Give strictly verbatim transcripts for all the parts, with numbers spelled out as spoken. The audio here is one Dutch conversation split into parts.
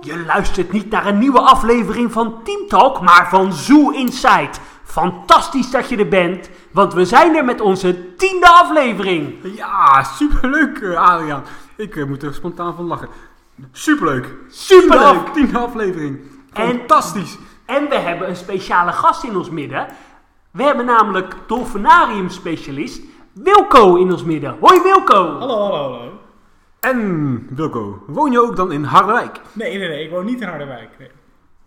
je luistert niet naar een nieuwe aflevering van Team Talk, maar van Zoo Inside. Fantastisch dat je er bent, want we zijn er met onze tiende aflevering. Ja, superleuk Adriaan. Ik moet er spontaan van lachen. Superleuk. Superleuk. Tiende, tiende aflevering. Fantastisch. En, en we hebben een speciale gast in ons midden. We hebben namelijk dolfinarium specialist Wilco in ons midden. Hoi Wilco. Hallo, hallo, hallo. En Wilco, woon je ook dan in Harderwijk? Nee, nee, nee, ik woon niet in Harderwijk. Nee.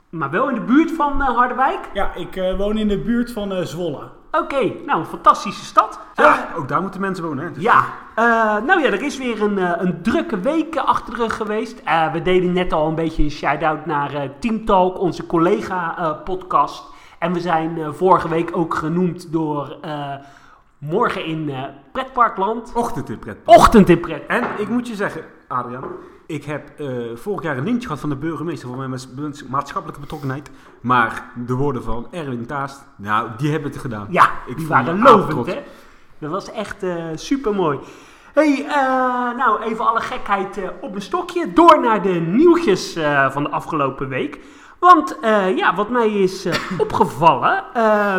Maar wel in de buurt van uh, Harderwijk? Ja, ik uh, woon in de buurt van uh, Zwolle. Oké, okay, nou een fantastische stad. Ja, uh, ook daar moeten mensen wonen. Hè? Dus ja, uh, nou ja, er is weer een, uh, een drukke week achter de rug geweest. Uh, we deden net al een beetje een shout-out naar uh, Team Talk, onze collega-podcast. Uh, en we zijn uh, vorige week ook genoemd door... Uh, Morgen in uh, Pretparkland. Ochtend in Pretpark. Ochtend in Pretpark. En ik moet je zeggen, Adriaan, ik heb uh, vorig jaar een lintje gehad van de burgemeester voor mijn maatschappelijke betrokkenheid. Maar de woorden van Erwin Taast, nou, die hebben het gedaan. Ja, ik die waren lovend, hè? Dat was echt uh, supermooi. Hey, uh, nou, even alle gekheid uh, op een stokje. Door naar de nieuwtjes uh, van de afgelopen week. Want, uh, ja, wat mij is uh, opgevallen... Uh,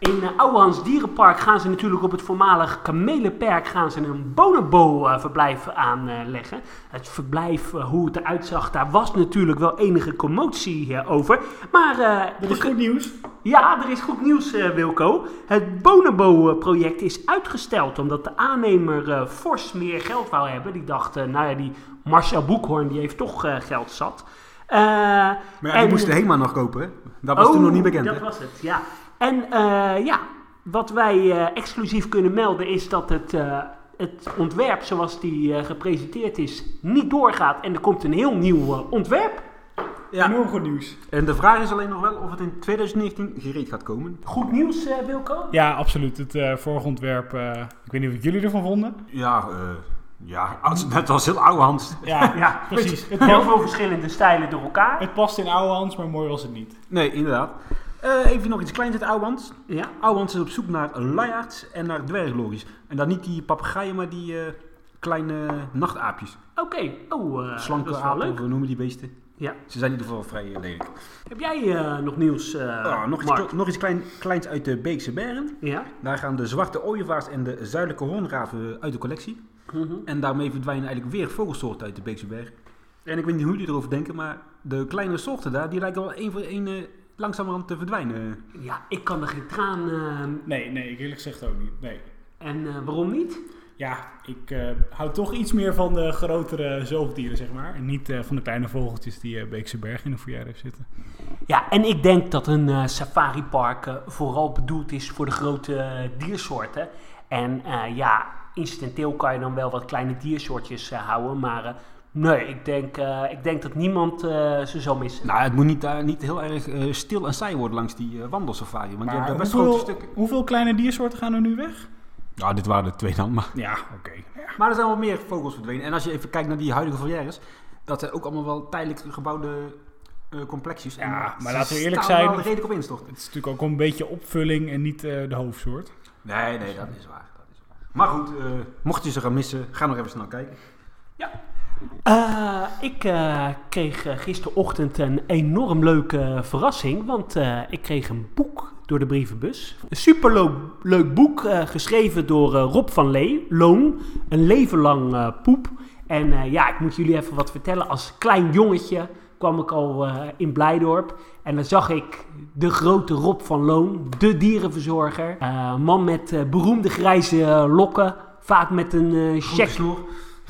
In uh, Ouwehands Dierenpark gaan ze natuurlijk op het voormalig kamelenperk gaan ze een bonobo-verblijf uh, aanleggen. Uh, het verblijf, uh, hoe het eruit zag, daar was natuurlijk wel enige commotie uh, over. Maar uh, er is goed nieuws. Ja, er is goed nieuws, uh, Wilco. Het bonobo-project is uitgesteld omdat de aannemer uh, fors meer geld wou hebben. Die dacht, uh, nou ja, die Marcel Boekhoorn die heeft toch uh, geld zat. Uh, maar ja, en... die moest de HEMA nog kopen, hè? Dat was oh, toen nog niet bekend. Dat hè? was het, ja. En uh, ja, wat wij uh, exclusief kunnen melden is dat het, uh, het ontwerp zoals die uh, gepresenteerd is niet doorgaat. En er komt een heel nieuw uh, ontwerp. Ja. Enorm goed nieuws. En de vraag is alleen nog wel of het in twintig negentien gereed gaat komen. Goed nieuws, uh, Wilco? Ja, absoluut. Het uh, vorige ontwerp, uh, ik weet niet wat jullie ervan vonden. Ja, uh, ja het was heel Ouwehands. Ja, ja, precies. Heel veel verschillende stijlen door elkaar. Het past in Ouwehands, maar mooi was het niet. Nee, inderdaad. Uh, even nog iets kleins uit Ouwehands. Ja. Ouwehands is op zoek naar luiaards en naar dwerglorries. En dan niet die papegaaien, maar die uh, kleine nachtaapjes. Oké. Okay. Oh, uh, slanke apen, hoe noemen die beesten? Ja. Ze zijn in ieder geval vrij uh, lelijk. Heb jij uh, nog nieuws, uh, uh, Nog Mark? iets, nog iets klein, kleins uit de Beekse Bergen. Ja. Daar gaan de zwarte ooievaars en de zuidelijke hoornraven uit de collectie. Mm-hmm. En daarmee verdwijnen eigenlijk weer vogelsoorten uit de Beekse Bergen. En ik weet niet hoe jullie erover denken, maar de kleinere soorten daar, die lijken wel één voor één... Uh, langzamerhand te verdwijnen. Ja, ik kan er geen traan... Uh... Nee, nee, ik eerlijk gezegd ook niet. Nee. En uh, waarom niet? Ja, ik uh, hou toch iets meer van de grotere zoogdieren, zeg maar. En niet uh, van de kleine vogeltjes die uh, Beekse Bergen in een voorjaar heeft zitten. Ja, en ik denk dat een uh, safaripark uh, vooral bedoeld is voor de grote uh, diersoorten. En uh, ja, incidenteel kan je dan wel wat kleine diersoortjes uh, houden, maar... Uh, Nee, ik denk, uh, ik denk dat niemand uh, ze zo mist. Nou, het moet niet, uh, niet heel erg uh, stil en saai worden langs die uh, wandelsafari. Want maar je hebt best hoeveel, grote stukken. Hoeveel kleine diersoorten gaan er nu weg? Nou, dit waren er twee dan. Maar... Ja, oké. Okay. Ja. Maar er zijn wel meer vogels verdwenen. En als je even kijkt naar die huidige volières, dat zijn ook allemaal wel tijdelijk gebouwde uh, complexjes. Ja, en maar laten we eerlijk zijn. Wel redelijk op instort. Het is natuurlijk ook een beetje opvulling en niet uh, de hoofdsoort. Nee, nee, dat is waar. Dat is waar. Maar goed, uh, mocht je ze gaan missen, ga nog even snel kijken. Ja. Uh, ik uh, kreeg uh, gisterochtend een enorm leuke uh, verrassing, want uh, ik kreeg een boek door de brievenbus. Een superleuk leuk boek, uh, geschreven door uh, Rob van Le- Loon, Een leven lang uh, poep. En uh, ja, ik moet jullie even wat vertellen. Als klein jongetje kwam ik al uh, in Blijdorp en dan zag ik de grote Rob van Loon, de dierenverzorger. Uh, man met uh, beroemde grijze uh, lokken, vaak met een uh, check.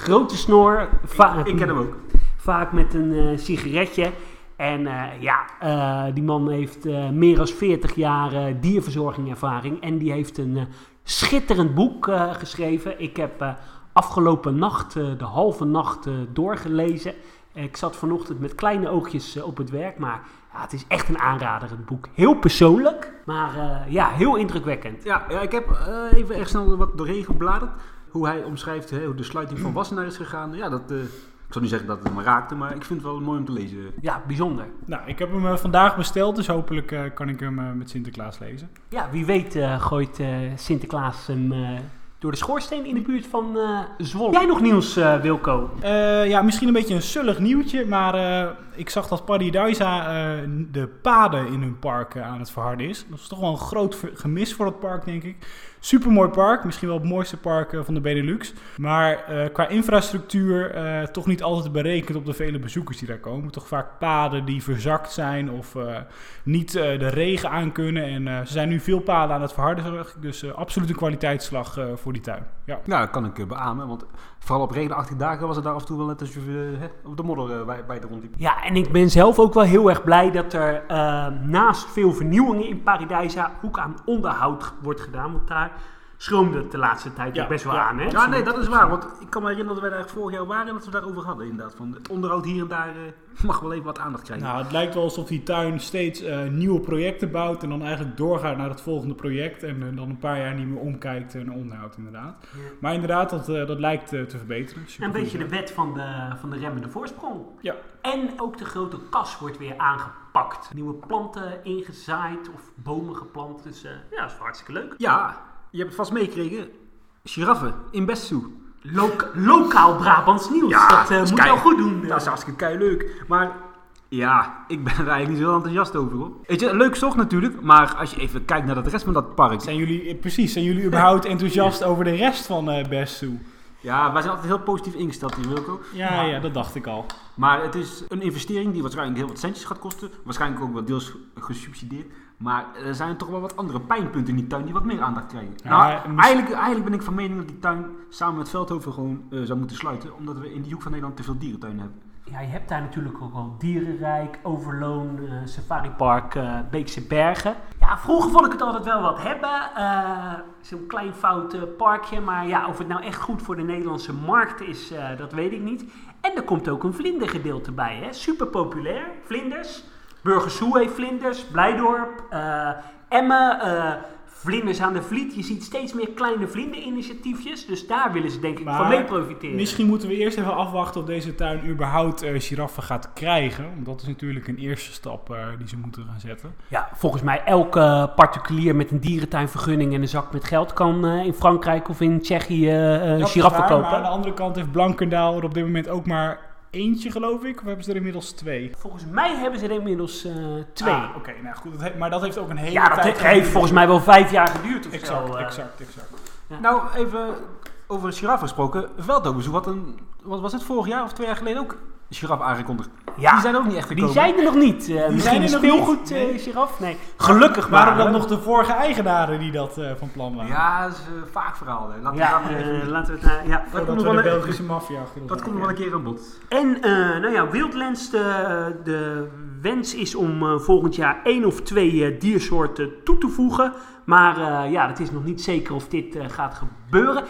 Grote snor, vaak, ik ken hem ook. Vaak met een uh, sigaretje. En uh, ja, uh, die man heeft uh, meer dan veertig jaar uh, dierverzorgingervaring. En die heeft een uh, schitterend boek uh, geschreven. Ik heb uh, afgelopen nacht, uh, de halve nacht, uh, doorgelezen. Ik zat vanochtend met kleine oogjes uh, op het werk, maar ja, het is echt een aanrader, het boek. Heel persoonlijk, maar uh, ja, heel indrukwekkend. Ja, ja ik heb uh, even echt snel wat doorheen gebladerd. Hoe hij omschrijft, hè, hoe de sluiting van Wassenaar is gegaan. Ja, dat, uh, ik zou niet zeggen dat het me raakte, maar ik vind het wel mooi om te lezen. Ja, bijzonder. Nou, ik heb hem uh, vandaag besteld, dus hopelijk uh, kan ik hem uh, met Sinterklaas lezen. Ja, wie weet uh, gooit uh, Sinterklaas hem uh, door de schoorsteen in de buurt van uh, Zwolle. Jij nog nieuws, uh, Wilco? Uh, ja, misschien een beetje een sullig nieuwtje, maar uh, ik zag dat Pairi Daiza uh, de paden in hun park uh, aan het verharden is. Dat is toch wel een groot gemis voor dat park, denk ik. Supermooi park, misschien wel het mooiste park uh, van de Benelux. Maar uh, qua infrastructuur uh, toch niet altijd berekend op de vele bezoekers die daar komen. Toch vaak paden die verzakt zijn of uh, niet uh, de regen aan kunnen. En uh, ze zijn nu veel paden aan het verharden. Dus uh, absoluut een kwaliteitsslag uh, voor die tuin. Ja. Nou, dat kan ik beamen, want vooral op regenachtige dagen was het daar af en toe wel net als je uh, op de modder uh, bij, bij de rondliep. Ja, en ik ben zelf ook wel heel erg blij dat er uh, naast veel vernieuwingen in Pairi Daiza ook aan onderhoud wordt gedaan. Want daar schroomde het de laatste tijd ja, best wel ja, aan. Hè? Ja, nee, dat is waar. Want ik kan me herinneren dat wij daar vorig jaar waren en dat we daarover hadden inderdaad. Van het onderhoud hier en daar uh, mag wel even wat aandacht krijgen. Nou, het lijkt wel alsof die tuin steeds uh, nieuwe projecten bouwt en dan eigenlijk doorgaat naar het volgende project. En uh, dan een paar jaar niet meer omkijkt en onderhoudt inderdaad. Ja. Maar inderdaad, dat, uh, dat lijkt uh, te verbeteren. Super een beetje goed, de wet van de, van de remmende voorsprong. Ja. En ook de grote kas wordt weer aangepakt. Nieuwe planten ingezaaid of bomen geplant. Dus uh, ja, dat is hartstikke leuk. Ja. Je hebt het vast meegekregen. Giraffen in Bestzoo. Loka- lokaal Brabants nieuws. Ja, dat uh, moet kei- wel goed doen. Dat is hartstikke kei leuk. Maar ja, ik ben er eigenlijk niet zo enthousiast over hoor. Weet je, leuk zocht natuurlijk. Maar als je even kijkt naar de rest van dat park. Zijn jullie, precies, zijn jullie überhaupt enthousiast over de rest van uh, Bestzoo? Ja, wij zijn altijd heel positief ingesteld hier, Wilco. Ja, maar, ja, dat dacht ik al. Maar het is een investering die waarschijnlijk heel wat centjes gaat kosten. Waarschijnlijk ook wel deels gesubsidieerd. Maar er zijn toch wel wat andere pijnpunten in die tuin die wat meer aandacht krijgen. Ja, nou, mis... eigenlijk, eigenlijk ben ik van mening dat die tuin samen met Veldhoven gewoon uh, zou moeten sluiten. Omdat we in de hoek van Nederland te veel dierentuinen hebben. Ja, je hebt daar natuurlijk ook al Dierenrijk, Overloon, uh, Safaripark, uh, Beekse Bergen. Ja, vroeger vond ik het altijd wel wat hebben. Uh, zo'n klein fout uh, parkje. Maar ja, of het nou echt goed voor de Nederlandse markt is, uh, dat weet ik niet. En er komt ook een vlindergedeelte bij, hè? Super populair, vlinders. Burgers Zoo heeft vlinders, Blijdorp, uh, Emmen, uh, vlinders aan de Vliet. Je ziet steeds meer kleine vlinderinitiatiefjes. Dus daar willen ze denk ik maar van mee profiteren. Misschien moeten we eerst even afwachten of deze tuin überhaupt uh, giraffen gaat krijgen. Want dat is natuurlijk een eerste stap uh, die ze moeten gaan zetten. Ja, volgens mij elke particulier met een dierentuinvergunning en een zak met geld kan uh, in Frankrijk of in Tsjechië uh, giraffen kopen. Maar aan de andere kant heeft Blanckendaell er op dit moment ook maar... eentje geloof ik, of hebben ze er inmiddels twee? Volgens mij hebben ze er inmiddels uh, twee. Ah, oké, okay, nou goed, dat he- maar dat heeft ook een hele ja, tijd... Ja, dat heeft volgens mij wel vijf jaar geduurd of exact, zo. Uh. Exact, exact. Ja. Nou, even over de giraf gesproken. Veldhoven, wat, een, wat was het vorig jaar of twee jaar geleden ook? Giraf aangekondigd. Ja. Die zijn ook niet echt gekomen. Die zijn er nog niet. Uh, die zijn er nog niet. Goed, uh, nee. Giraf? Nee. Gelukkig maar. Waren dat nog de vorige eigenaren die dat uh, van plan waren? Ja, dat is uh, vaak verhaal. Hè. Laten ja, we het uh, laten we het uh, ja. Dat komt nog wel de Belgische maffia. Dat komt nog wel een keer aan bod. En uh, nou ja, Wildlands, de, de wens is om uh, volgend jaar één of twee uh, diersoorten toe te voegen. Maar uh, ja, het is nog niet zeker of dit uh, gaat gebeuren.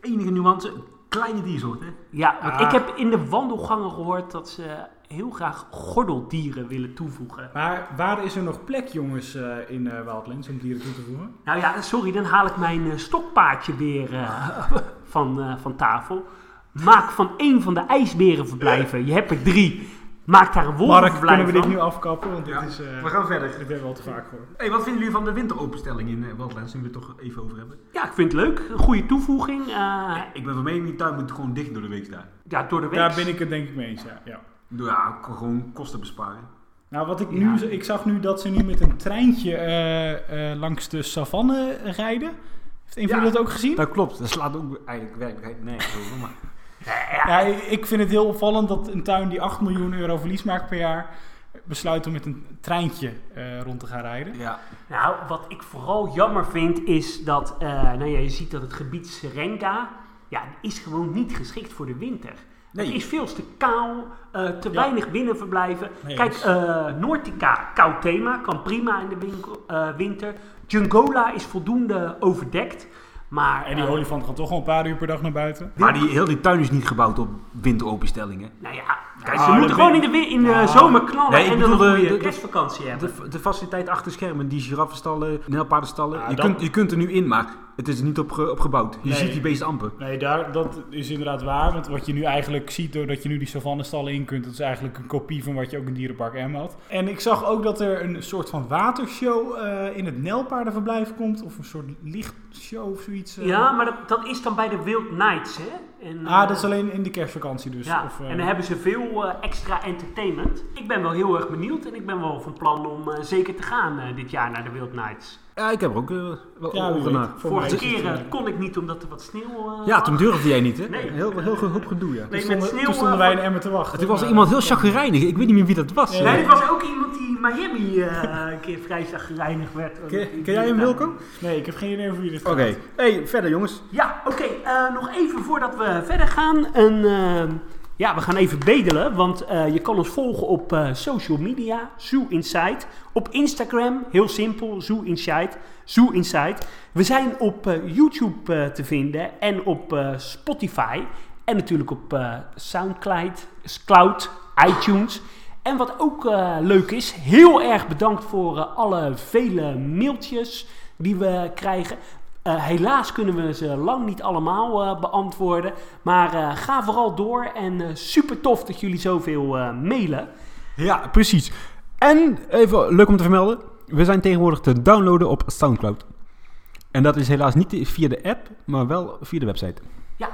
Enige nuance... Kleine diersoort, hè? Ja, want ah. ik heb in de wandelgangen gehoord dat ze heel graag gordeldieren willen toevoegen. Maar waar is er nog plek, jongens, in Wildlands om dieren toe te voegen? Nou ja, sorry, dan haal ik mijn stokpaardje weer uh, van, uh, van tafel. Maak van één van de ijsberenverblijven. Je hebt er drie. Maak daar een wolvenverblijf van. Mark, kunnen we dit van? nu afkappen? Want ja, dit is, uh, we gaan verder. Ik ben wel te vaak voor. Hey, wat vinden jullie van de winteropenstelling in uh, Wildlands? Zullen we het toch even over hebben? Ja, ik vind het leuk. Een goede toevoeging. Uh... Ja, ik ben van mening, die tuin moet gewoon dicht door de week staan. Ja, door de week. Daar ben ik het denk ik mee eens, ja. Ja, ja gewoon kosten besparen. Nou, wat ik nu... Ja. Ik zag nu dat ze nu met een treintje uh, uh, langs de savanne rijden. Heeft een van jullie dat ook gezien? Dat klopt. Dat slaat ook eigenlijk werkelijkheid nergens over, maar... Ja, ik vind het heel opvallend dat een tuin die acht miljoen euro verlies maakt per jaar besluit om met een treintje uh, rond te gaan rijden. Ja. Nou, wat ik vooral jammer vind is dat, uh, nou ja, je ziet dat het gebied Scharendijk, ja, is gewoon niet geschikt voor de winter. Nee. Het is veel te kaal, uh, te ja. weinig binnenverblijven. Nee, kijk, uh, Noordica, koud thema, kan prima in de winkel, uh, winter. Jungola is voldoende overdekt. Maar, en die uh, olifant gaat toch gewoon een paar uur per dag naar buiten. Maar die, heel die tuin is niet gebouwd op winteropenstellingen. Nou ja, kijk, ze ah, moeten gewoon in de, win- in de ah. zomer knallen nee, en dan de, een de, kerstvakantie de, hebben. De, de faciliteit achter schermen, die giraffenstallen, nijlpaardenstallen. Ah, je, kunt, je kunt er nu in, maar het is er niet op, op gebouwd. Je nee, ziet die beesten amper. Nee, daar, dat is inderdaad waar. Want wat je nu eigenlijk ziet, doordat je nu die savannenstallen in kunt, dat is eigenlijk een kopie van wat je ook in Dierenpark Emmen had. En ik zag ook dat er een soort van watershow uh, in het nijlpaardenverblijf komt. Of een soort lichtshow of zoiets. Uh, ja, maar dat, dat is dan bij de Wild Nights, hè? En, ah, dat is alleen in de kerstvakantie dus? Ja, of, uh... en dan hebben ze veel uh, extra entertainment. Ik ben wel heel erg benieuwd en ik ben wel van plan om uh, zeker te gaan uh, dit jaar naar de Wild Nights. Ja, ik heb er ook uh, wel ja, over na. Vorige keer uh, kon ik niet omdat er wat sneeuw uh, Ja, toen durfde jij niet, hè? Nee. Heel, heel hoop gedoe, ja. Nee, toen, stonden, sneeuw, toen stonden wij in Emmen te wachten. Toen was er iemand heel chagrijnig. Ik weet niet meer wie dat was. Nee, nee, het was ook iemand die in Miami uh, een keer vrij chagrijnig werd. Uh, ken, ken jij hem, Wilco? Nee, ik heb geen idee over wie dit gaat. Oké, okay. Hey, verder jongens. Ja, oké. Okay, uh, nog even voordat we verder gaan. En, uh, ja, we gaan even bedelen, want uh, je kan ons volgen op uh, social media, Zoo Inside. Op Instagram, heel simpel, Zoo Inside. Zoo Inside. We zijn op uh, YouTube uh, te vinden en op uh, Spotify. En natuurlijk op uh, Soundcloud, Cloud, iTunes. En wat ook uh, leuk is, heel erg bedankt voor uh, alle vele mailtjes die we krijgen. Uh, helaas kunnen we ze lang niet allemaal uh, beantwoorden. Maar uh, ga vooral door. En uh, super tof dat jullie zoveel uh, mailen. Ja, precies. En even leuk om te vermelden. We zijn tegenwoordig te downloaden op Soundcloud. En dat is helaas niet via de app, maar wel via de website. Ja,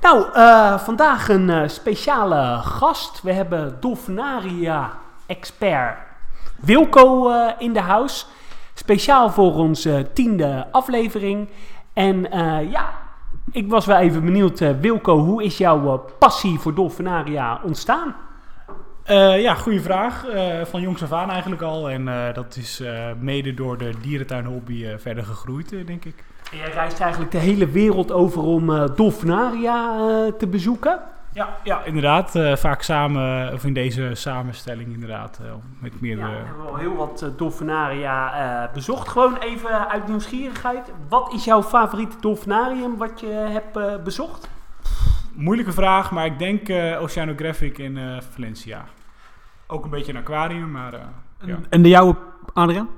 nou, uh, vandaag een uh, speciale gast. We hebben Dolfinaria-expert Wilco uh, in de house. Speciaal voor onze tiende aflevering. En uh, ja, ik was wel even benieuwd, uh, Wilco, hoe is jouw uh, passie voor Dolfinaria ontstaan? Uh, ja, goede vraag. Uh, van jongs af aan eigenlijk al. En uh, dat is uh, mede door de dierentuinhobby uh, verder gegroeid, uh, denk ik. En jij reist eigenlijk de hele wereld over om uh, Dolfinaria uh, te bezoeken? Ja, ja, inderdaad. Uh, vaak samen, of in deze samenstelling inderdaad, uh, met meerdere... Ja, we hebben al heel wat uh, dolfinaria uh, bezocht. Gewoon even uit nieuwsgierigheid. Wat is jouw favoriete dolfinarium wat je hebt uh, bezocht? Moeilijke vraag, maar ik denk uh, Oceanogràfic in uh, Valencia. Ook een beetje een aquarium, maar... Uh, en, ja. En de jouwe, Adriaan?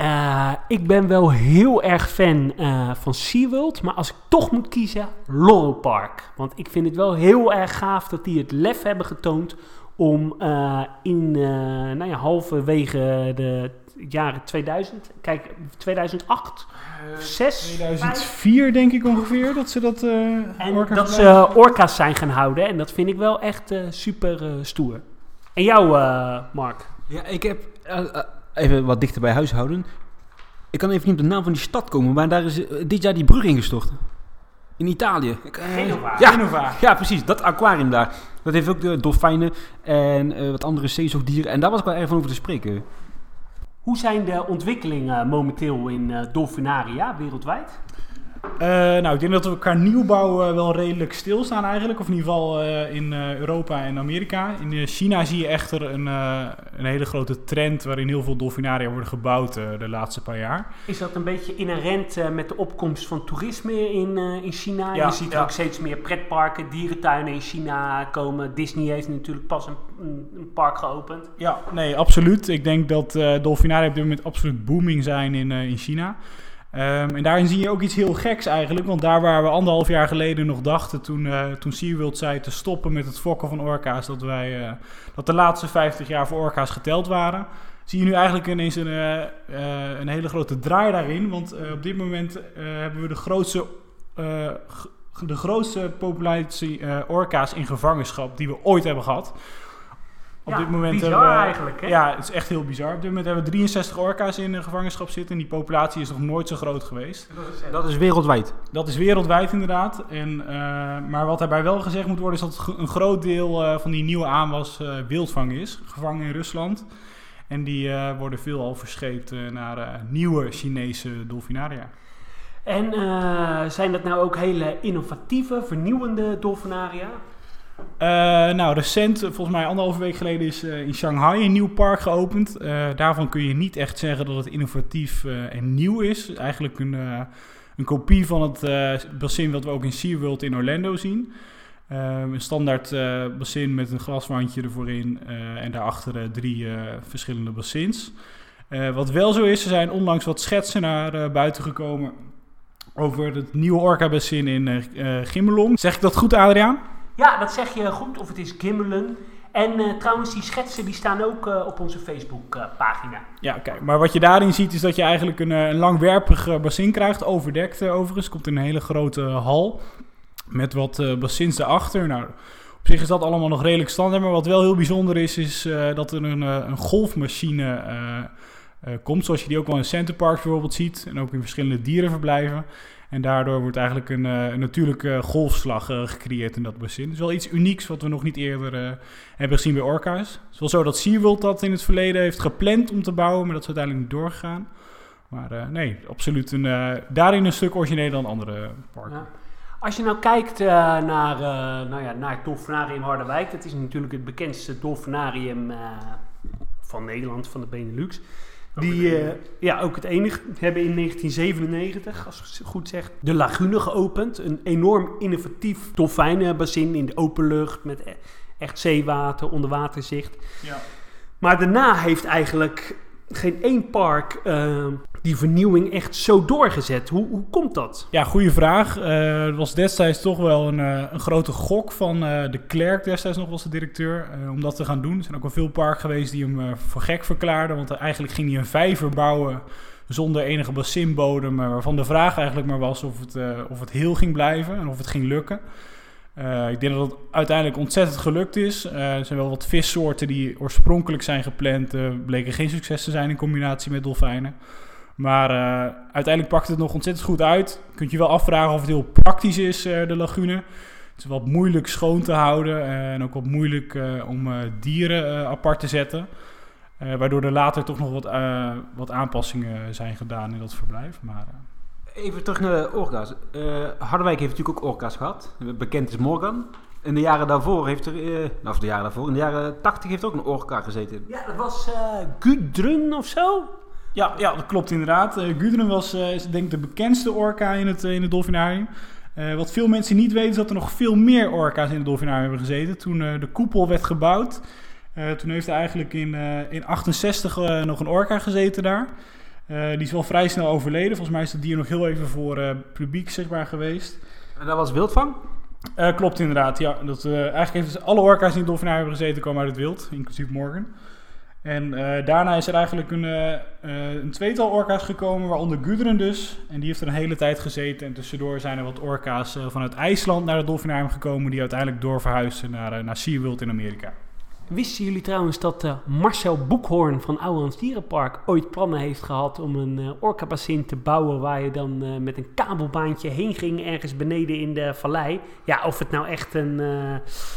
Uh, ik ben wel heel erg fan uh, van SeaWorld, maar als ik toch moet kiezen, Loro Park. Want ik vind het wel heel erg gaaf dat die het lef hebben getoond om uh, in uh, nou ja, halverwege de jaren tweeduizend, kijk tweeduizend acht, uh, zes, tweeduizend vier vijf, denk ik ongeveer, dat ze dat uh, en dat ze uh, orka's zijn gaan houden en dat vind ik wel echt uh, super uh, stoer. En jou, uh, Mark? Ja, ik heb... Uh, uh, Even wat dichter bij huis houden. Ik kan even niet op de naam van die stad komen, maar daar is uh, dit jaar die brug ingestort. In Italië. Ik, uh, Genova. Ja, Genova. Ja, precies. Dat aquarium daar. Dat heeft ook de dolfijnen en uh, wat andere zeezoogdieren. En daar was ik wel erg van over te spreken. Hoe zijn de ontwikkelingen momenteel in uh, Dolfinaria wereldwijd? Uh, nou, ik denk dat we qua nieuwbouw uh, wel redelijk stilstaan eigenlijk. Of in ieder geval uh, in uh, Europa en Amerika. In uh, China zie je echter een, uh, een hele grote trend waarin heel veel dolfinaria worden gebouwd uh, de laatste paar jaar. Is dat een beetje inherent uh, met de opkomst van toerisme in, uh, in China? Ja, je ziet ja. ook steeds meer pretparken, dierentuinen in China komen. Disney heeft natuurlijk pas een, een park geopend. Ja, nee, absoluut. Ik denk dat uh, dolfinaria op dit moment absoluut booming zijn in, uh, in China. Um, en daarin zie je ook iets heel geks eigenlijk, want daar waar we anderhalf jaar geleden nog dachten toen, uh, toen SeaWorld zei te stoppen met het fokken van orka's, dat, wij, uh, dat de laatste vijftig jaar voor orka's geteld waren, zie je nu eigenlijk ineens een, uh, uh, een hele grote draai daarin, want uh, op dit moment uh, hebben we de grootste, uh, g- de grootste populatie uh, orka's in gevangenschap die we ooit hebben gehad. Op ja, dit moment bizar we, eigenlijk. Hè? Ja, het is echt heel bizar. Op dit moment hebben we drieënzestig orka's in de gevangenschap zitten. En die populatie is nog nooit zo groot geweest. Dat is, dat is wereldwijd. Dat is wereldwijd inderdaad. En, uh, maar wat daarbij wel gezegd moet worden is dat een groot deel uh, van die nieuwe aanwas uh, wildvang is. Gevangen in Rusland. En die uh, worden veelal verscheept uh, naar uh, nieuwe Chinese dolfinaria. En uh, zijn dat nou ook hele innovatieve, vernieuwende dolfinaria? Uh, nou, recent, volgens mij anderhalve week geleden, is uh, in Shanghai een nieuw park geopend. Uh, daarvan kun je niet echt zeggen dat het innovatief uh, en nieuw is. Eigenlijk een, uh, een kopie van het uh, bassin wat we ook in SeaWorld in Orlando zien. Uh, een standaard uh, bassin met een glaswandje ervoor in uh, en daarachter uh, drie uh, verschillende bassins. Uh, wat wel zo is, er zijn onlangs wat schetsen naar uh, buiten gekomen over het nieuwe orka-bassin in uh, uh, Gimmelong. Zeg ik dat goed, Adriaan? Ja, dat zeg je goed. Of het is Gimmelin. En uh, trouwens, die schetsen die staan ook uh, op onze Facebookpagina. Uh, ja, oké. Okay. Maar wat je daarin ziet is dat je eigenlijk een, een langwerpig bassin krijgt. Overdekt uh, overigens. Komt in een hele grote uh, hal. Met wat uh, bassins erachter. Nou, op zich is dat allemaal nog redelijk standaard. Maar wat wel heel bijzonder is, is uh, dat er een, uh, een golfmachine uh, uh, komt. Zoals je die ook wel in Centerparks bijvoorbeeld ziet. En ook in verschillende dierenverblijven. En daardoor wordt eigenlijk een, uh, een natuurlijke golfslag uh, gecreëerd in dat bassin. Dus wel iets unieks wat we nog niet eerder uh, hebben gezien bij orka's. Het is wel zo dat SeaWorld dat in het verleden heeft gepland om te bouwen. Maar dat is uiteindelijk niet doorgegaan. Maar uh, nee, absoluut een, uh, daarin een stuk origineler dan andere parken. Ja. Als je nou kijkt uh, naar, uh, nou ja, naar het Dolfinarium Harderwijk. Dat is natuurlijk het bekendste dolfinarium uh, van Nederland, van de Benelux. Die uh, ja, ook het enige hebben in negentien zevenennegentig, als ik het goed zeg, de lagune geopend. Een enorm innovatief dolfijnenbassin in de open lucht met echt zeewater, onderwaterzicht. Ja. Maar daarna heeft eigenlijk geen één park uh, die vernieuwing echt zo doorgezet. Hoe, hoe komt dat? Ja, goede vraag. Uh, het was destijds toch wel een, uh, een grote gok van uh, de Klerk, destijds nog was de directeur, uh, om dat te gaan doen. Er zijn ook al veel parken geweest die hem uh, voor gek verklaarden, want eigenlijk ging hij een vijver bouwen zonder enige bassinbodem, uh, waarvan de vraag eigenlijk maar was of het, uh, of het heel ging blijven en of het ging lukken. Uh, ik denk dat het uiteindelijk ontzettend gelukt is. Uh, er zijn wel wat vissoorten die oorspronkelijk zijn gepland, Uh, bleken geen succes te zijn in combinatie met dolfijnen. Maar uh, uiteindelijk pakt het nog ontzettend goed uit. Je kunt je wel afvragen of het heel praktisch is, uh, de lagune. Het is wat moeilijk schoon te houden. Uh, en ook wat moeilijk uh, om uh, dieren uh, apart te zetten. Uh, waardoor er later toch nog wat, uh, wat aanpassingen zijn gedaan in dat verblijf. Maar... Uh, Even terug naar de orka's. Uh, Harderwijk heeft natuurlijk ook orka's gehad. Bekend is Morgan. In de jaren daarvoor heeft er, uh, of de jaren daarvoor, in de jaren tachtig heeft er ook een orka gezeten. Ja, dat was uh, Gudrun of zo? Ja, ja, dat klopt inderdaad. Uh, Gudrun was uh, is denk ik de bekendste orka in het, uh, in het dolfinarium. Uh, wat veel mensen niet weten is dat er nog veel meer orka's in het dolfinarium hebben gezeten. Toen uh, de koepel werd gebouwd, uh, toen heeft er eigenlijk in, uh, in achtenzestig uh, nog een orka gezeten daar. Uh, die is wel vrij snel overleden. Volgens mij is dat dier nog heel even voor uh, publiek zichtbaar geweest. En dat was wildvang? Uh, klopt inderdaad, ja. Dat, uh, eigenlijk heeft dus alle orka's die in het dolfinarium hebben gezeten komen uit het wild, inclusief Morgan. En uh, daarna is er eigenlijk een, uh, uh, een tweetal orka's gekomen, waaronder Gudrun dus. En die heeft er een hele tijd gezeten. En tussendoor zijn er wat orka's uh, vanuit IJsland naar het dolfinarium gekomen, die uiteindelijk doorverhuisden naar, uh, naar SeaWorld in Amerika. Wisten jullie trouwens dat uh, Marcel Boekhoorn van Ouwehands Dierenpark ooit plannen heeft gehad om een uh, orkabassin te bouwen waar je dan uh, met een kabelbaantje heen ging ergens beneden in de vallei? Ja, of het nou echt een uh,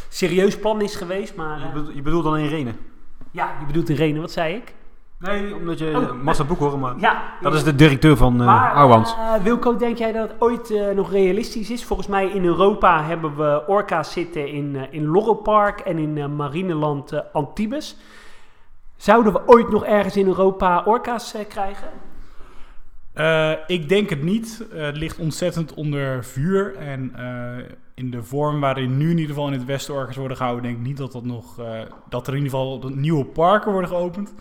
serieus plan is geweest, maar... Uh... Je, bedoelt, je bedoelt dan in Renen? Ja, je bedoelt in Renen, wat zei ik? Nee, omdat je oh, Marcel Boekhoorn, maar ja, dat is de directeur van uh, Ouwehands. Uh, Wilco, denk jij dat het ooit uh, nog realistisch is? Volgens mij in Europa hebben we orka's zitten in, uh, in Loro Park en in uh, Marineland uh, Antibes. Zouden we ooit nog ergens in Europa orka's uh, krijgen? Uh, ik denk het niet. Uh, het ligt ontzettend onder vuur. En uh, in de vorm waarin nu in ieder geval in het Westen orka's worden gehouden, denk ik niet dat, dat, nog, uh, dat er in ieder geval nieuwe parken worden geopend.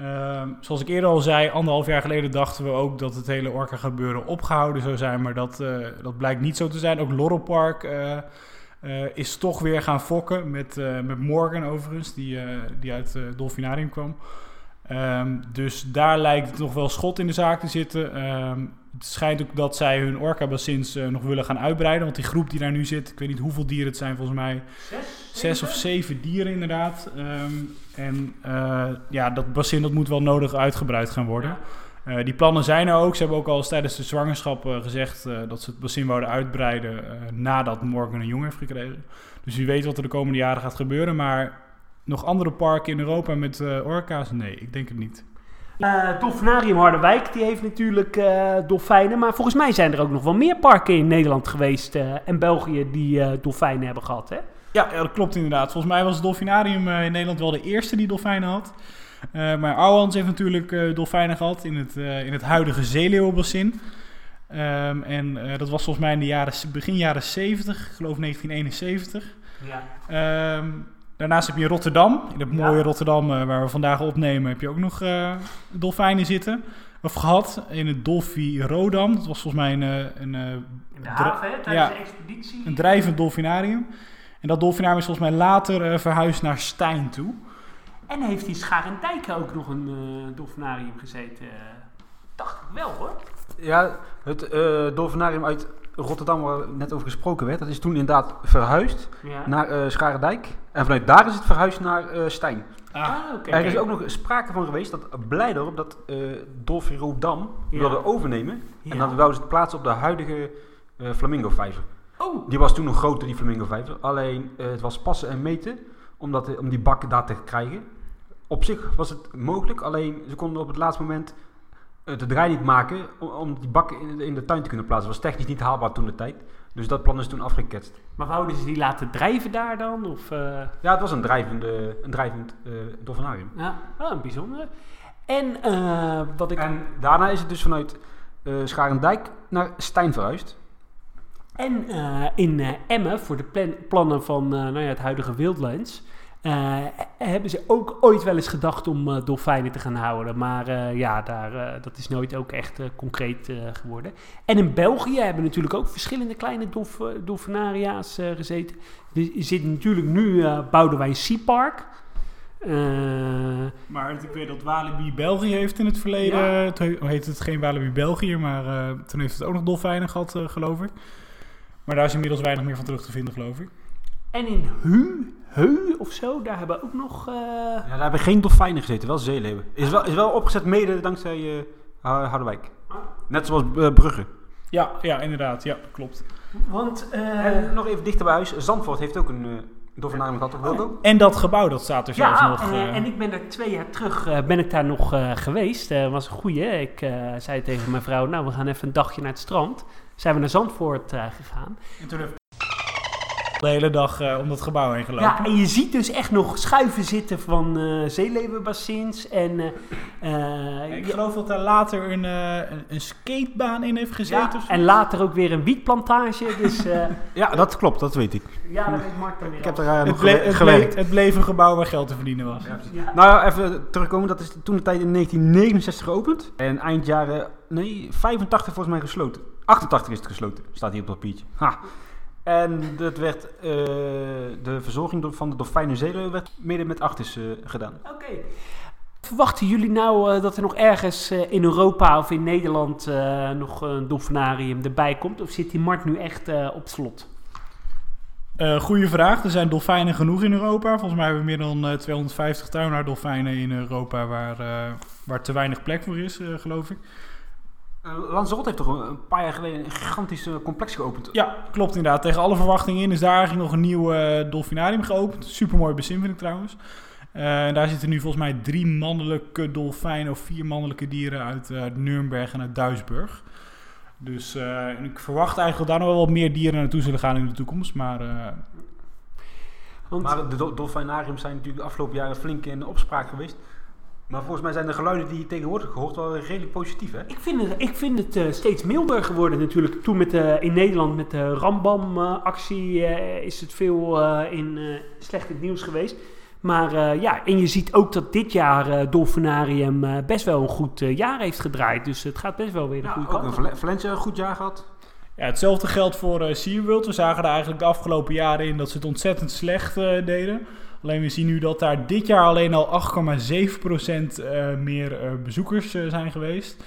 Uh, zoals ik eerder al zei, anderhalf jaar geleden dachten we ook dat het hele orka gebeuren opgehouden zou zijn, maar dat, uh, dat blijkt niet zo te zijn. Ook Loro Park uh, uh, is toch weer gaan fokken met, uh, met Morgan overigens, die, uh, die uit het uh, Dolfinarium kwam. Um, dus daar lijkt het nog wel schot in de zaak te zitten. Um, het schijnt ook dat zij hun orka-bassins uh, nog willen gaan uitbreiden, want die groep die daar nu zit, ik weet niet hoeveel dieren het zijn, volgens mij zes, zes of zeven dieren inderdaad. Um, en uh, ja, dat bassin dat moet wel nodig uitgebreid gaan worden. Uh, die plannen zijn er ook. Ze hebben ook al eens tijdens de zwangerschap uh, gezegd uh, dat ze het bassin wouden uitbreiden uh, nadat Morgan een jong heeft gekregen. Dus wie weet wat er de komende jaren gaat gebeuren, maar... Nog andere parken in Europa met uh, orka's? Nee, ik denk het niet. Uh, Dolfinarium Harderwijk, die heeft natuurlijk uh, dolfijnen. Maar volgens mij zijn er ook nog wel meer parken in Nederland geweest uh, en België die uh, dolfijnen hebben gehad, hè? Ja, dat klopt inderdaad. Volgens mij was het Dolfinarium uh, in Nederland wel de eerste die dolfijnen had. Uh, maar Ouwehands heeft natuurlijk uh, dolfijnen gehad in het, uh, in het huidige zeeleeuwenbassin. Um, en uh, dat was volgens mij in de jaren, begin jaren zeventig, ik geloof negentien eenenzeventig. Ja. Um, Daarnaast heb je Rotterdam. In het mooie ja. Rotterdam, uh, waar we vandaag opnemen, heb je ook nog uh, dolfijnen zitten. Of gehad in het Dolfirodam. Dat was volgens mij een... een in de haven, dra- tijdens ja, de expeditie. Een drijvend dolfinarium. En dat dolfinarium is volgens mij later uh, verhuisd naar Stein toe. En heeft die Scharendijk ook nog een uh, dolfinarium gezeten? Uh, dacht ik wel, hoor. Ja, het uh, dolfinarium uit Rotterdam, waar net over gesproken werd, dat is toen inderdaad verhuisd ja. naar uh, Scharendijk. En vanuit daar is het verhuisd naar uh, Stein. Ah, ah oké. Okay, er is okay. ook nog sprake van geweest dat Blijdorp dat uh, Dolfirodam ja. wilde overnemen. Ja. En dan wouden ze het plaatsen op de huidige uh, Flamingo vijver. Oh. Die was toen nog groter, die Flamingo vijver. Alleen uh, het was passen en meten om, dat, uh, om die bak daar te krijgen. Op zich was het mogelijk, alleen ze konden op het laatste moment de draai niet maken om die bakken in de, in de tuin te kunnen plaatsen. Dat was technisch niet haalbaar toen de tijd. Dus dat plan is toen afgeketst. Maar wouden ze die laten drijven daar dan? Of, uh... Ja, het was een, drijvende, een drijvend uh, dolfinarium. Ja, ah, bijzonder. En, uh, wat ik... en daarna is het dus vanuit uh, Scharendijk naar Stein verhuisd. En uh, in uh, Emmen, voor de plan- plannen van uh, nou ja, het huidige Wildlands... Uh, hebben ze ook ooit wel eens gedacht om uh, dolfijnen te gaan houden. Maar uh, ja, daar, uh, dat is nooit ook echt uh, concreet uh, geworden. En in België hebben natuurlijk ook verschillende kleine dolf, dolfinaria's uh, gezeten. Er zit natuurlijk nu uh, Boudewijn Seapark. Uh, maar ik weet dat Walibi België heeft in het verleden... Ja. Toen heette het geen Walibi België, maar uh, toen heeft het ook nog dolfijnen gehad, uh, geloof ik. Maar daar is inmiddels weinig meer van terug te vinden, geloof ik. En in Hu... Heu of zo, daar hebben we ook nog... Uh... Ja, daar hebben geen dolfijnen gezeten, wel zeeleeuwen. Is wel, is wel opgezet mede dankzij uh, Harderwijk. Net zoals uh, Brugge. Ja, ja, inderdaad. Ja, klopt. Want, uh... en nog even dichter bij huis, Zandvoort heeft ook een uh, dolfinarium gehad. Of oh. En dat gebouw, dat staat er zelfs ja, nog... Ja, uh, uh... en ik ben daar twee jaar terug, uh, ben ik daar nog uh, geweest. Dat uh, was een goeie. Ik uh, zei tegen mijn vrouw, nou, we gaan even een dagje naar het strand. Zijn we naar Zandvoort uh, gegaan. En toen heeft... de hele dag uh, om dat gebouw heen gelopen. Ja, en je ziet dus echt nog schuiven zitten van uh, zeeleeuwenbassins. En, uh, uh, ik geloof ja. dat daar later een, uh, een, een skatebaan in heeft gezeten. Ja, en later ook weer een wietplantage. Dus, uh, ja, dat klopt, dat weet ik. Ja, dat weet Mark dan weer. Ik heb er, uh, het, ble- het, ble- het bleef een gebouw waar geld te verdienen was. Ja, ja. Nou, even terugkomen. Dat is toen de tijd in negentien negenenzestig geopend. En eind jaren, nee, vijfentachtig volgens mij gesloten. achtentachtig is het gesloten, staat hier op dat papiertje. Ha. En dat werd, uh, de verzorging van de dolfijnen zeeleeuwen werd mede met Artis uh, gedaan. Oké. Okay. Verwachten jullie nou uh, dat er nog ergens uh, in Europa of in Nederland uh, nog een dolfinarium erbij komt? Of zit die markt nu echt uh, op slot? Uh, goeie vraag. Er zijn dolfijnen genoeg in Europa. Volgens mij hebben we meer dan uh, tweehonderdvijftig tuinaarddolfijnen in Europa waar, uh, waar te weinig plek voor is, uh, geloof ik. Lanzarote heeft toch een paar jaar geleden een gigantisch complex geopend? Ja, klopt inderdaad. Tegen alle verwachtingen in is daar eigenlijk nog een nieuw uh, dolfinarium geopend. Supermooi bezin vind ik trouwens. Uh, daar zitten nu volgens mij drie mannelijke dolfijnen of vier mannelijke dieren uit uh, Nürnberg en uit Duisburg. Dus uh, ik verwacht eigenlijk dat daar nog wel wat meer dieren naartoe zullen gaan in de toekomst. Maar... Uh, want... maar de do- dolfinariums zijn natuurlijk de afgelopen jaren flink in opspraak geweest. Maar volgens mij zijn de geluiden die je tegenwoordig hoort wel redelijk positief, hè? Ik vind het, ik vind het uh, steeds milder geworden natuurlijk. Toen met, uh, in Nederland met de Rambam-actie uh, uh, is het veel uh, in uh, slecht in het nieuws geweest. Maar uh, ja, en je ziet ook dat dit jaar uh, Dolfinarium uh, best wel een goed uh, jaar heeft gedraaid. Dus het gaat best wel weer de ja, goede kant. Ook Valencia een goed jaar gehad. Ja, hetzelfde geldt voor uh, SeaWorld. We zagen er eigenlijk de afgelopen jaren in dat ze het ontzettend slecht uh, deden. Alleen we zien nu dat daar dit jaar alleen al acht komma zeven procent meer bezoekers zijn geweest.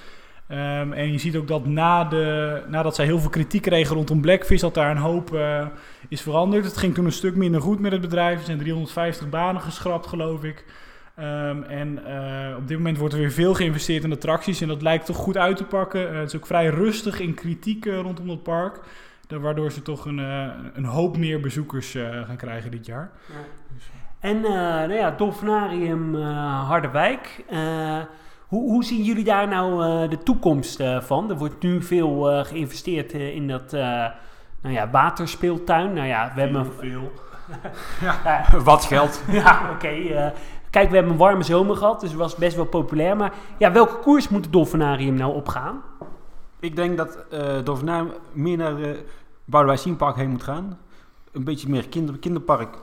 Um, en je ziet ook dat na de, nadat zij heel veel kritiek kregen rondom Blackfish, dat daar een hoop uh, is veranderd. Het ging toen een stuk minder goed met het bedrijf. Er zijn driehonderdvijftig banen geschrapt, geloof ik. Um, en uh, op dit moment wordt er weer veel geïnvesteerd in attracties. En dat lijkt toch goed uit te pakken. Uh, het is ook vrij rustig in kritiek uh, rondom het park. Waardoor ze toch een, uh, een hoop meer bezoekers uh, gaan krijgen dit jaar. Ja. En uh, nou ja, Dolfinarium uh, Harderwijk. Uh, hoe, hoe zien jullie daar nou uh, de toekomst uh, van? Er wordt nu veel uh, geïnvesteerd uh, in dat uh, nou ja, waterspeeltuin. Nou ja, we heel hebben... veel. ja, wat geld. ja, oké. Okay, uh, kijk, we hebben een warme zomer gehad, dus het was best wel populair. Maar ja, welke koers moet het Dolfinarium nou opgaan? Ik denk dat uh, Dolfinarium meer naar uh, Boudewijn Seapark heen moet gaan. Een beetje meer kinder, kinderpark.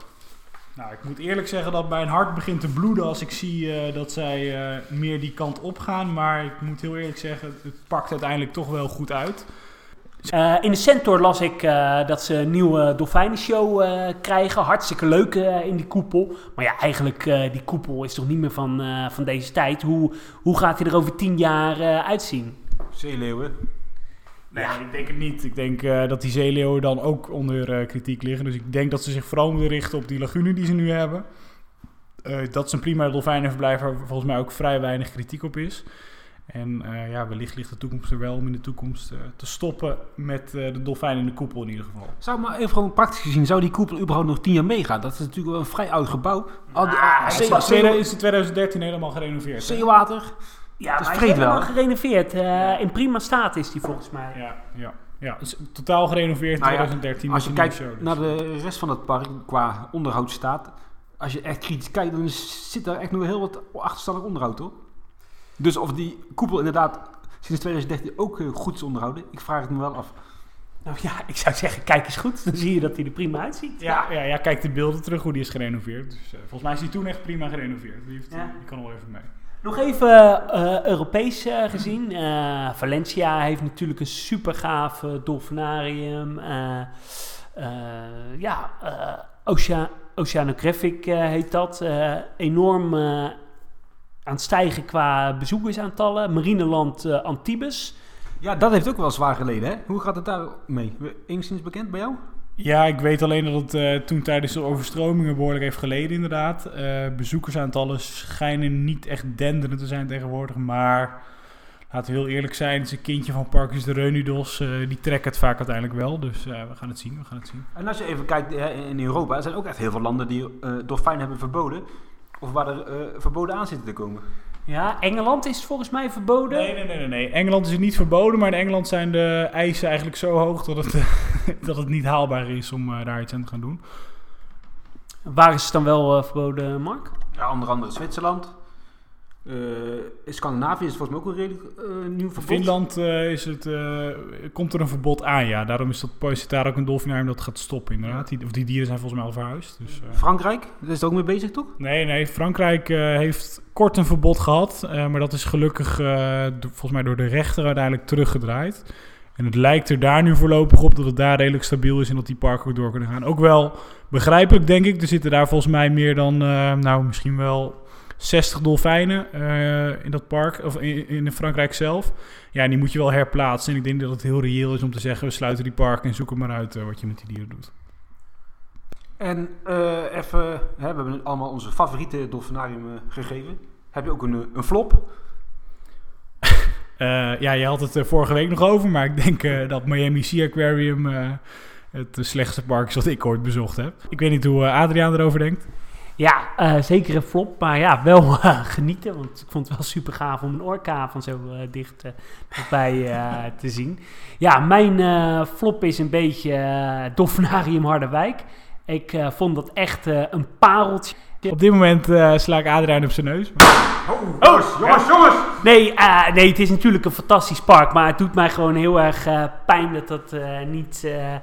Nou, ik moet eerlijk zeggen dat mijn hart begint te bloeden als ik zie uh, dat zij uh, meer die kant op gaan. Maar ik moet heel eerlijk zeggen, het pakt uiteindelijk toch wel goed uit. Uh, in de Centaur las ik uh, dat ze een nieuwe dolfijnenshow uh, krijgen. Hartstikke leuk uh, in die koepel. Maar ja, eigenlijk uh, die koepel is toch niet meer van, uh, van deze tijd. Hoe, hoe gaat hij er over tien jaar uh, uitzien? Zeeleeuwen. Nee, ja. Ik denk het niet. Ik denk uh, dat die zeeleeuwen dan ook onder uh, kritiek liggen. Dus ik denk dat ze zich vooral moeten richten op die lagune die ze nu hebben. Uh, dat is een prima dolfijnenverblijf waar volgens mij ook vrij weinig kritiek op is. En uh, ja, wellicht ligt de toekomst er wel om in de toekomst uh, te stoppen met uh, de dolfijn in de koepel in ieder geval. Zou maar even gewoon praktisch gezien, zou die koepel überhaupt nog tien jaar meegaan? Dat is natuurlijk wel een vrij oud gebouw. Al die, ah, ah, zee, zee, is in twintig dertien helemaal gerenoveerd. Zeewater. Ja, dat is maar hij is helemaal gerenoveerd. Uh, ja. In prima staat is die volgens mij. Ja, ja, ja. Dus totaal gerenoveerd in nou ja, twintig dertien. Als je kijkt show, dus. naar de rest van het park qua onderhoudsstaat, als je echt kritisch kijkt, dan zit daar echt nog heel wat achterstallig onderhoud hoor. Dus of die koepel inderdaad sinds twintig dertien ook goed is onderhouden, ik vraag het me wel af. Nou ja, ik zou zeggen, kijk eens goed. Dan zie je dat hij er prima uitziet. Ja, ja, ja, kijk de beelden terug hoe die is gerenoveerd. Dus, uh, volgens mij is die toen echt prima gerenoveerd. Die, heeft, ja. die kan wel even mee. Nog even uh, Europees uh, gezien. Uh, Valencia heeft natuurlijk een super gaaf uh, dolfinarium. Uh, uh, ja, uh, Ocean, Oceanogràfic uh, heet dat. Uh, enorm... Uh, aan het stijgen qua bezoekersaantallen. Marineland uh, Antibes. Ja, dat heeft ook wel zwaar geleden, hè? Hoe gaat het daar mee? Enigszins bekend bij jou? Ja, ik weet alleen dat het uh, toen tijdens de overstromingen behoorlijk heeft geleden, inderdaad. Uh, bezoekersaantallen schijnen niet echt denderend te zijn tegenwoordig, maar laten we heel eerlijk zijn, het is een kindje van Parkens de Reunidos, uh, die trekken het vaak uiteindelijk wel. Dus uh, we gaan het zien, we gaan het zien. En als je even kijkt in Europa, er zijn ook echt heel veel landen die uh, dolfijn hebben verboden. Of waar er uh, verboden aan zitten te komen. Ja, Engeland is volgens mij verboden. Nee, nee, nee, nee, nee. Engeland is het niet verboden, maar in Engeland zijn de eisen eigenlijk zo hoog dat het, dat het niet haalbaar is om uh, daar iets aan te gaan doen. Waar is het dan wel uh, verboden, Mark? Ja, onder andere Zwitserland. Uh, Scandinavië is volgens mij ook een redelijk uh, nieuw verbod. Finland uh, is het, uh, komt er een verbod aan, ja. Daarom is dat daar ook een dolfinarium dat gaat stoppen, inderdaad. Die, of die dieren zijn volgens mij al verhuisd. Dus, uh. Frankrijk, daar is het ook mee bezig, toch? Nee, nee. Frankrijk uh, heeft kort een verbod gehad. Uh, maar dat is gelukkig uh, do, volgens mij door de rechter uiteindelijk teruggedraaid. En het lijkt er daar nu voorlopig op dat het daar redelijk stabiel is en dat die parken ook door kunnen gaan. Ook wel begrijpelijk, denk ik. Er zitten daar volgens mij meer dan, uh, nou, misschien wel zestig dolfijnen uh, in dat park, of in, in Frankrijk zelf. Ja, en die moet je wel herplaatsen. En ik denk dat het heel reëel is om te zeggen, we sluiten die parken en zoeken maar uit uh, wat je met die dieren doet. En uh, even, hè, we hebben allemaal onze favoriete dolfinarium uh, gegeven. Heb je ook een, een flop? uh, ja, je had het uh, vorige week nog over, maar ik denk uh, dat Miami Sea Aquarium uh, het slechtste park is wat ik ooit bezocht heb. Ik weet niet hoe uh, Adriaan erover denkt. Ja, uh, zeker een flop, maar ja, wel uh, genieten, want ik vond het wel super gaaf om een orka van zo uh, dicht uh, bij uh, te zien. Ja, mijn uh, flop is een beetje uh, Dolfinarium Harderwijk. Ik uh, vond dat echt uh, een pareltje. Op dit moment uh, sla ik Adriaan op zijn neus. Maar... Oh, jongens, oh, jongens, ja. jongens! Nee, uh, nee, het is natuurlijk een fantastisch park, maar het doet mij gewoon heel erg uh, pijn dat dat uh, niet... Uh,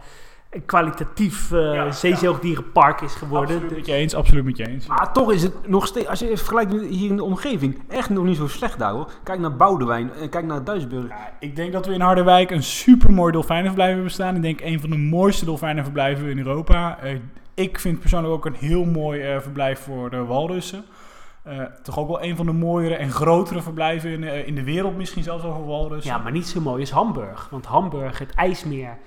een kwalitatief uh, ja, zeezoogdierenpark is geworden. Absoluut met je eens, absoluut met je eens. Maar toch is het nog steeds, als je het vergelijkt hier in de omgeving, echt nog niet zo slecht daar hoor. Kijk naar Boudewijn en kijk naar Duisburg. Ja, ik denk dat we in Harderwijk een supermooi dolfijnenverblijf hebben staan. Ik denk een van de mooiste dolfijnenverblijven in Europa. Uh, ik vind persoonlijk ook een heel mooi uh, verblijf voor de walrussen. Uh, toch ook wel een van de mooiere en grotere verblijven in, uh, in de wereld misschien zelfs over walrussen. Ja, maar niet zo mooi is Hamburg. Want Hamburg, het IJsmeer...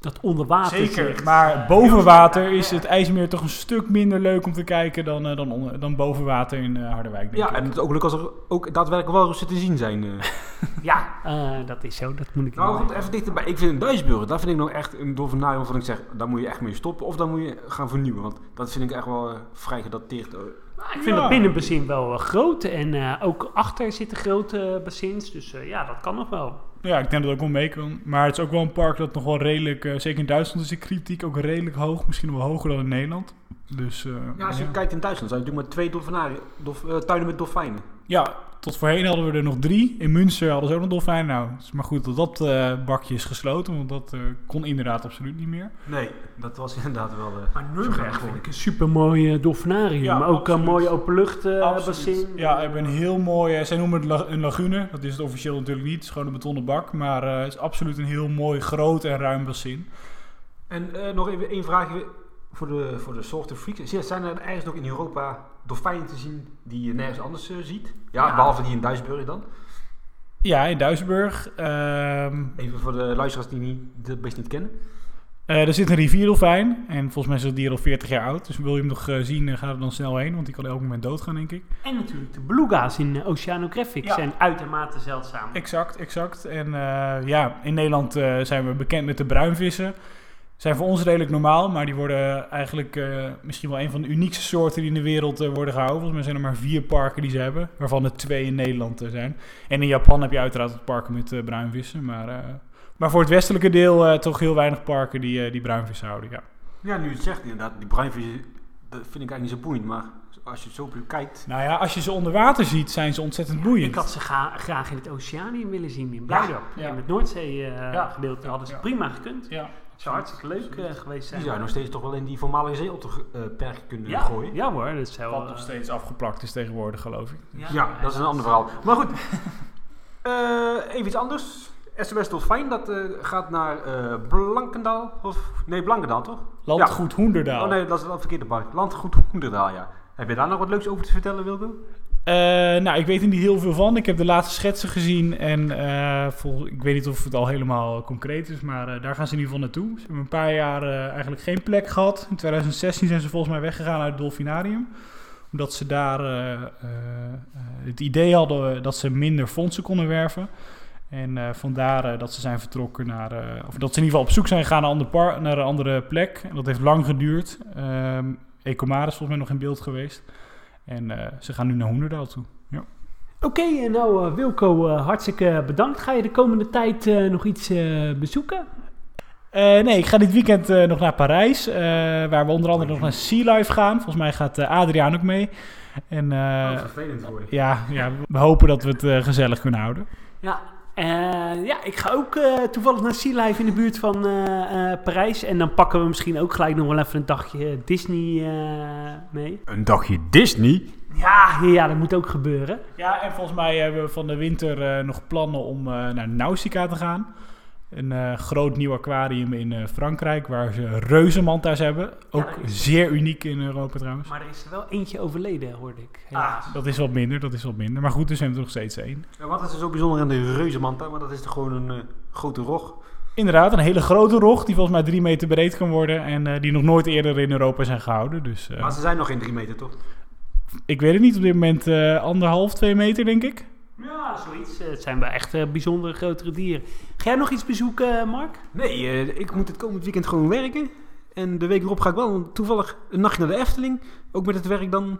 Dat onder water is. Zeker, maar boven water is het IJsmeer toch een stuk minder leuk om te kijken dan, uh, dan, onder, dan boven water in uh, Harderwijk. Denk ja, ik. En het is ook leuk als er ook daadwerkelijk walrussen te zien zijn. Uh. ja, uh, dat is zo, dat moet ik nou wel goed, even dichterbij. Ik vind in Duisburg, daar vind ik nog echt een dolfinarium waarvan ik zeg, daar moet je echt mee stoppen of dan moet je gaan vernieuwen. Want dat vind ik echt wel uh, vrij gedateerd. Uh. Nou, ik vind ja. dat binnenbassin wel uh, groot en uh, ook achter zitten grote bassins, dus uh, ja, dat kan nog wel. Ja, ik denk dat het ook wel mee kan. Maar het is ook wel een park dat nog wel redelijk... Uh, zeker in Duitsland is de kritiek ook redelijk hoog. Misschien wel hoger dan in Nederland. Dus, uh, ja, als je ja. kijkt in Duitsland zijn er maar twee dolf, uh, tuinen met dolfijnen. Ja, tot voorheen hadden we er nog drie. In Münster hadden ze ook nog dolfijnen. Nou, het is maar goed dat dat uh, bakje is gesloten. Want dat uh, kon inderdaad absoluut niet meer. Nee, dat was inderdaad wel... Uh, maar Nürnberg vind ik een supermooi uh, dolfinarium. Ja, maar ook een mooie openluchtbassin. Uh, ja, we hebben een heel mooi... Uh, zij noemen het la- een lagune. Dat is het officieel natuurlijk niet. Het is gewoon een betonnen bak. Maar uh, het is absoluut een heel mooi, groot en ruim bassin. En uh, nog even één vraagje... Voor de, voor de soorten freaks. Zijn er ergens nog in Europa dolfijnen te zien die je nergens anders uh, ziet? Ja, ja, behalve die in Duisburg dan. Ja, in Duisburg. Um, Even voor de luisteraars die het best niet kennen. Uh, er zit een rivierdolfijn. En volgens mij is dat dier al veertig jaar oud. Dus wil je hem nog uh, zien, uh, ga er dan snel heen. Want die kan elk moment doodgaan, denk ik. En natuurlijk de beluga's in uh, Oceanogràfic ja. zijn uitermate zeldzaam. Exact, exact. En uh, ja, in Nederland uh, zijn we bekend met de bruinvissen. Zijn voor ons redelijk normaal, maar die worden eigenlijk uh, misschien wel een van de uniekste soorten die in de wereld uh, worden gehouden. Volgens mij zijn er maar vier parken die ze hebben, waarvan er twee in Nederland uh, zijn. En in Japan heb je uiteraard het parken met uh, bruinvissen, maar, uh, maar voor het westelijke deel uh, toch heel weinig parken die, uh, die bruinvissen houden. Ja, ja nu je het zegt inderdaad, die bruinvissen dat vind ik eigenlijk niet zo boeiend, maar als je zo kijkt... Nou ja, als je ze onder water ziet, zijn ze ontzettend ja, boeiend. Ik had ze ga, graag in het Oceanium willen zien, in Blijdorp. Ja, ja. In het Noordzee-gedeelte uh, ja, hadden ze ja. prima gekund. Ja. Het zou hartstikke leuk uh, geweest zijn. Die zou nog steeds toch wel in die voormalige zeeotterperk uh, kunnen ja, gooien. Ja hoor. Dat is heel, wat nog uh, steeds afgeplakt is tegenwoordig, geloof ik. Ja, ja dat is een ander verhaal. Maar goed. uh, even iets anders. S M S Dolfijn, dat uh, gaat naar uh, Blanckendaell. Of, nee, Blanckendaell toch? Landgoed ja. Hoenderdaal. Oh nee, dat is een verkeerde park. Landgoed Hoenderdaal, ja. Heb je daar nog wat leuks over te vertellen, Wilco? Uh, nou, ik weet er niet heel veel van. Ik heb de laatste schetsen gezien en uh, vol, ik weet niet of het al helemaal concreet is, maar uh, daar gaan ze in ieder geval naartoe. Ze hebben een paar jaar uh, eigenlijk geen plek gehad. In twintig zestien zijn ze volgens mij weggegaan uit het Dolfinarium. Omdat ze daar uh, uh, het idee hadden dat ze minder fondsen konden werven. En uh, vandaar uh, dat ze zijn vertrokken naar... Uh, of dat ze in ieder geval op zoek zijn gegaan naar, ander par- naar een andere plek. En dat heeft lang geduurd. Uh, Ecomare is volgens mij nog in beeld geweest. En uh, ze gaan nu naar Hoenderdaal toe. Ja. Oké, okay, nou uh, Wilco, uh, hartstikke bedankt. Ga je de komende tijd uh, nog iets uh, bezoeken? Uh, nee, ik ga dit weekend uh, nog naar Parijs. Uh, waar we onder andere nog naar Sea Life gaan. Volgens mij gaat uh, Adriaan ook mee. En, uh, oh, vervelend hoor. Uh, ja, ja, we hopen dat we het uh, gezellig kunnen houden. Ja. Uh, ja, ik ga ook uh, toevallig naar Sea Life in de buurt van uh, uh, Parijs. En dan pakken we misschien ook gelijk nog wel even een dagje Disney uh, mee. Een dagje Disney? Ja, ja, dat moet ook gebeuren. Ja, en volgens mij hebben we van de winter uh, nog plannen om uh, naar Nausicaa te gaan. Een uh, groot nieuw aquarium in uh, Frankrijk, waar ze reuzenmanta's hebben. Ook ja, is... zeer uniek in Europa trouwens. Maar er is er wel eentje overleden, hoorde ik. Helaas. Ah, dat is wat minder, dat is wat minder. Maar goed, dus zijn er nog steeds één. Ja, wat is er zo bijzonder aan de reuzenmanta? Maar dat is toch gewoon een uh, grote rog? Inderdaad, een hele grote rog die volgens mij drie meter breed kan worden. En uh, die nog nooit eerder in Europa zijn gehouden. Dus, uh, maar ze zijn nog geen drie meter, toch? Ik weet het niet, op dit moment uh, anderhalf, twee meter, denk ik. Ja, zoiets. Het zijn wel echt uh, bijzondere grotere dieren. Ga jij nog iets bezoeken, Mark? Nee, uh, ik moet het komend weekend gewoon werken. En de week erop ga ik wel toevallig een nachtje naar de Efteling. Ook met het werk dan.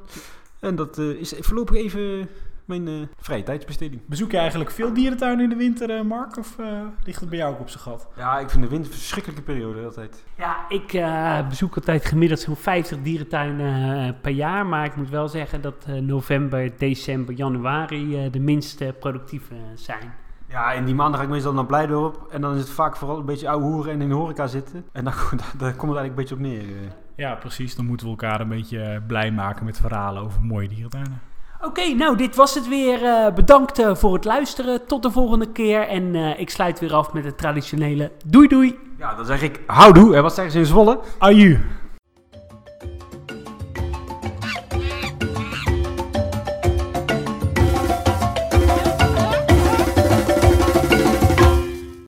En dat uh, is voorlopig even mijn uh, vrije tijdsbesteding. Bezoek je eigenlijk veel dierentuinen in de winter, uh, Mark? Of uh, ligt het bij jou ook op zijn gat? Ja, ik vind de winter een verschrikkelijke periode altijd. Ja, ik uh, bezoek altijd gemiddeld zo'n vijftig dierentuinen uh, per jaar. Maar ik moet wel zeggen dat uh, november, december, januari uh, de minst uh, productieve zijn. Ja, en die maanden ga ik meestal naar Blijdorp. En dan is het vaak vooral een beetje ouwe hoeren en in de horeca zitten. En dan, daar komt het eigenlijk een beetje op neer. Uh. Ja, precies. Dan moeten we elkaar een beetje blij maken met verhalen over mooie dierentuinen. Oké, okay, nou dit was het weer. Uh, bedankt uh, voor het luisteren. Tot de volgende keer. En uh, ik sluit weer af met het traditionele doei doei. Ja, dan zeg ik houdoe. En wat zeggen ze in Zwolle? Aju.